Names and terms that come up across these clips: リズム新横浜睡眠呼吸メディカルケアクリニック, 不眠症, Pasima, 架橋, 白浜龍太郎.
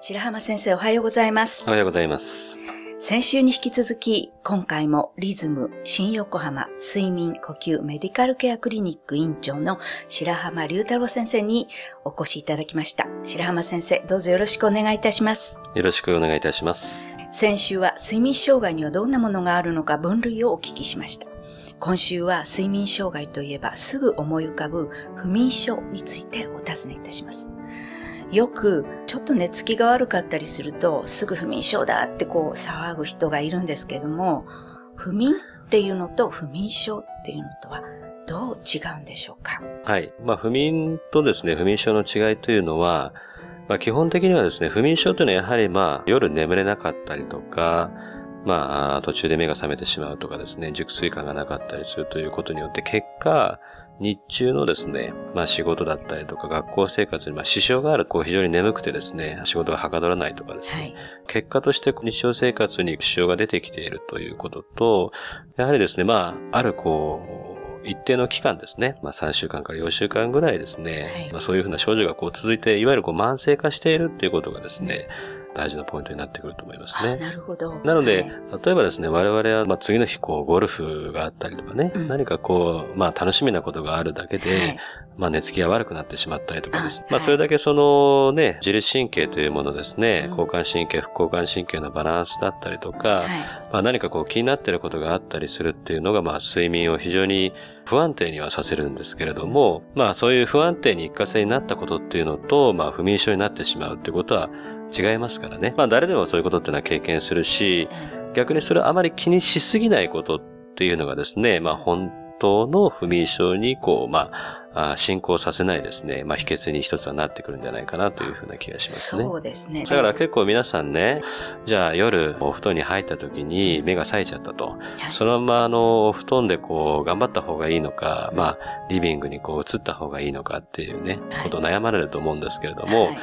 白浜先生、おはようございます。おはようございます。先週に引き続き、今回もリズム新横浜睡眠呼吸メディカルケアクリニック院長の白浜龍太郎先生にお越しいただきました。白浜先生、どうぞよろしくお願いいたします。よろしくお願いいたします。先週は睡眠障害にはどんなものがあるのか分類をお聞きしました。今週は睡眠障害といえばすぐ思い浮かぶ不眠症についてお尋ねいたします。よくちょっと寝つきが悪かったりするとすぐ不眠症だってこう騒ぐ人がいるんですけれども、不眠っていうのと不眠症っていうのとはどう違うんでしょうか？はい。不眠とですね、不眠症の違いというのは、基本的にはですね、不眠症というのはやはり夜眠れなかったりとか、途中で目が覚めてしまうとかですね、熟睡感がなかったりするということによって、結果日中のですね、仕事だったりとか学校生活に支障がある、非常に眠くてですね、仕事がはかどらないとかですね、はい、結果として日常生活に支障が出てきているということと、やはりですね、ある一定の期間ですね、3週間から4週間ぐらいですね、はい、そういうふうな症状が続いて、いわゆる慢性化しているということがですね、うん、大事なポイントになってくると思いますね。なるほど。なので、はい、例えばですね、我々は次の日ゴルフがあったりとかね、うん、何か楽しみなことがあるだけで、はい、寝つきが悪くなってしまったりとかですね。それだけ自律神経というものですね、うん、交感神経、副交感神経のバランスだったりとか、はい、何か気になっていることがあったりするっていうのが、睡眠を非常に不安定にはさせるんですけれども、そういう不安定に一過性になったことっていうのと、不眠症になってしまうっていうことは違いますからね。誰でもそういうことっていうのは経験するし、逆にそれをあまり気にしすぎないことっていうのがですね、本当の不眠症に進行させないですね、秘訣に一つはなってくるんじゃないかなというふうな気がしますね。そうですね。だから結構皆さんね、じゃあ夜お布団に入った時に目が冴えちゃったと、はい、そのままお布団で頑張った方がいいのか、リビングに移った方がいいのかっていうね、はい、ことを悩まれると思うんですけれども、はい、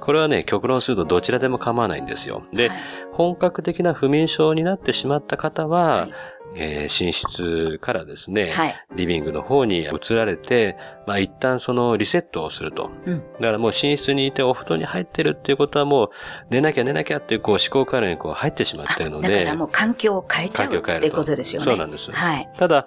これはね、極論するとどちらでも構わないんですよ。で、はい、本格的な不眠症になってしまった方は、はい、寝室からですね、はい、リビングの方に移られて、一旦リセットをすると、うん、だからもう寝室にいてお布団に入ってるっていうことは、もう寝なきゃっていう思考回路に入ってしまってるので、だからもう環境を変えちゃうっていうことですよね。そうなんです。はい。ただ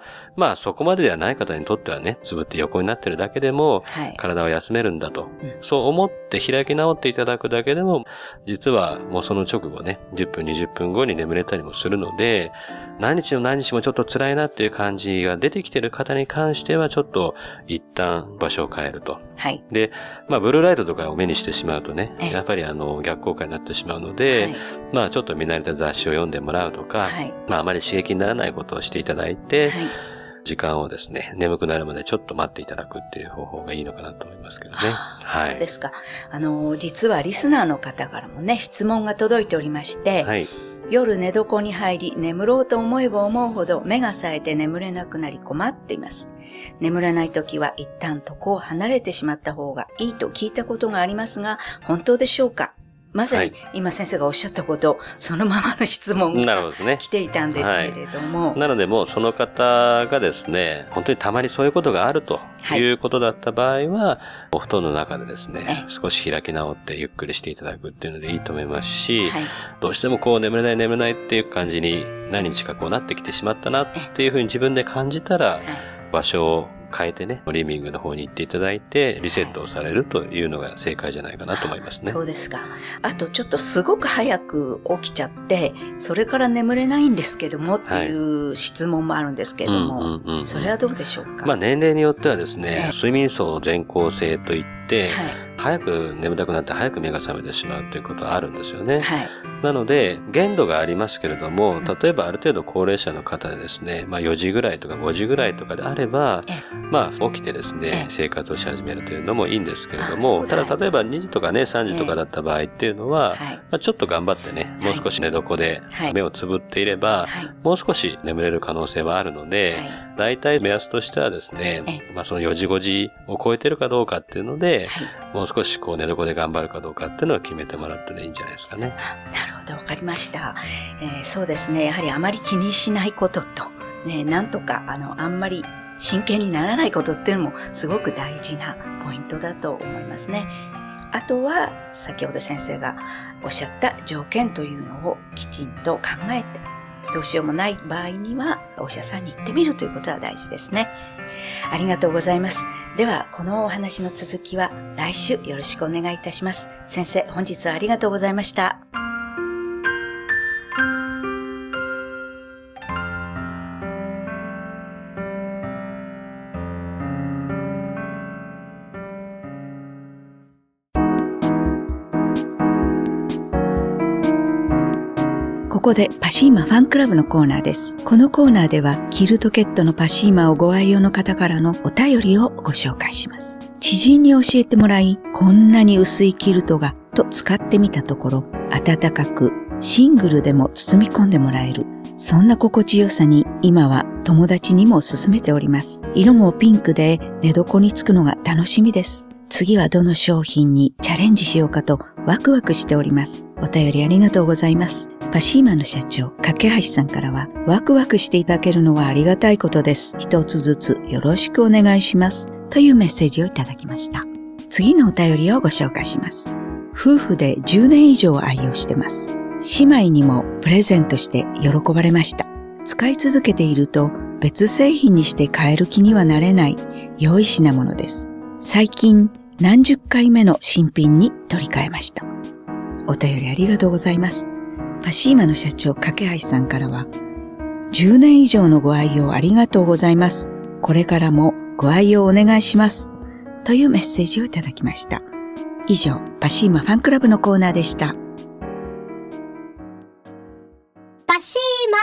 そこまでではない方にとってはね、つぶって横になってるだけでも、はい、体を休めるんだと、うん、そう思って開き直っていただくだけでも、実はもうその直後ね、10分20分後に眠れたりもするので、何日もちょっと辛いなっていう感じが出てきてる方に関しては、ちょっと一旦場所を変えると。はい。で、ブルーライトとかを目にしてしまうとね、やっぱり逆効果になってしまうので、はい、ちょっと見慣れた雑誌を読んでもらうとか、はい、あまり刺激にならないことをしていただいて、はい、時間をですね、眠くなるまでちょっと待っていただくっていう方法がいいのかなと思いますけどね。はい。そうですか。実はリスナーの方からもね、質問が届いておりまして、はい。夜寝床に入り、眠ろうと思えば思うほど目が冴えて眠れなくなり困っています。眠らないときは一旦床を離れてしまった方がいいと聞いたことがありますが、本当でしょうか？まさに今先生がおっしゃったこと、そのままの質問が、ね、来ていたんですけれども、はい、なのでもうその方がですね、本当にたまにそういうことがあるということだった場合は、はい、お布団の中でですね、少し開き直ってゆっくりしていただくっていうのでいいと思いますし、はい、どうしても眠れないっていう感じに何日かなってきてしまったなっていうふうに自分で感じたら、はい、場所を変えてね、リビングの方に行っていただいて、リセットをされるというのが正解じゃないかなと思いますね。そうですか。あとちょっとすごく早く起きちゃって、それから眠れないんですけどもっていう質問もあるんですけども、はい、それはどうでしょうか？年齢によってはですね、睡眠層前向性といって、早く眠たくなって早く目が覚めてしまうということはあるんですよね。はい、なので限度がありますけれども、例えばある程度高齢者の方でですね、4時ぐらいとか5時ぐらいとかであれば、起きてですね、生活をし始めるというのもいいんですけれども、ただ例えば2時とかね、3時とかだった場合っていうのは、ちょっと頑張ってね、もう少し寝床で目をつぶっていれば、もう少し眠れる可能性はあるので、大体目安としてはですね、その4時5時を超えてるかどうかっていうので、もう少し寝床で頑張るかどうかっていうのを決めてもらっていいんじゃないですかね。なるほど、わかりました。そうですね、やはりあまり気にしないことと、ね、なんとかあんまり真剣にならないことっていうのもすごく大事なポイントだと思いますね。あとは先ほど先生がおっしゃった条件というのをきちんと考えて、どうしようもない場合にはお医者さんに行ってみるということは大事ですね。ありがとうございます。ではこのお話の続きは来週よろしくお願いいたします。先生、本日はありがとうございました。ここでパシーマファンクラブのコーナーです。このコーナーではキルトケットのパシーマをご愛用の方からのお便りをご紹介します。知人に教えてもらい、こんなに薄いキルトがと使ってみたところ、暖かくシングルでも包み込んでもらえる。そんな心地よさに今は友達にも勧めております。色もピンクで寝床につくのが楽しみです。次はどの商品にチャレンジしようかとワクワクしております。お便りありがとうございます。パシーマの社長、架橋さんからは、ワクワクしていただけるのはありがたいことです。一つずつよろしくお願いします。というメッセージをいただきました。次のお便りをご紹介します。夫婦で10年以上愛用してます。姉妹にもプレゼントして喜ばれました。使い続けていると別製品にして買える気にはなれない良い品物です。最近、何十回目の新品に取り替えました。お便りありがとうございます。パシーマの社長、架橋さんからは、10年以上のご愛用ありがとうございます。これからもご愛用お願いします。というメッセージをいただきました。以上、パシーマファンクラブのコーナーでした。パシーマ。